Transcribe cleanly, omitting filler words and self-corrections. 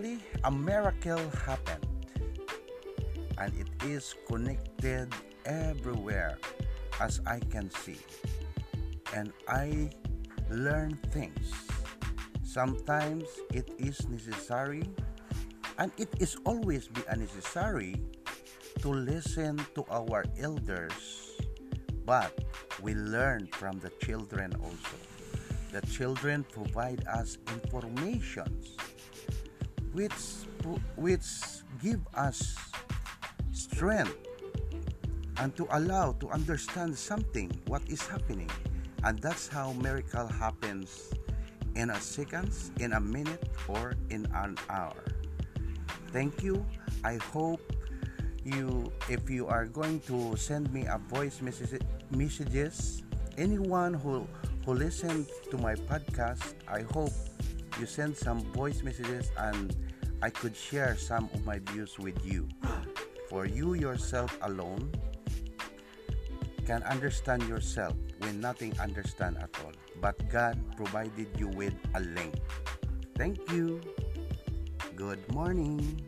recently, a miracle happened, and it is connected everywhere as I can see. And I learn things. Sometimes it is necessary, and it is always be unnecessary to listen to our elders, but we learn from the children also. The children provide us information which give us strength and to allow to understand something what is happening. And that's how miracle happens in a second, in a minute, or in an hour. Thank you. I hope if you are going to send me a voice messages, anyone who listens to my podcast, I hope you send some voice messages and I could share some of my views with you. For you yourself alone can understand yourself when nothing understand at all. But God provided you with a link. Thank you. Good morning.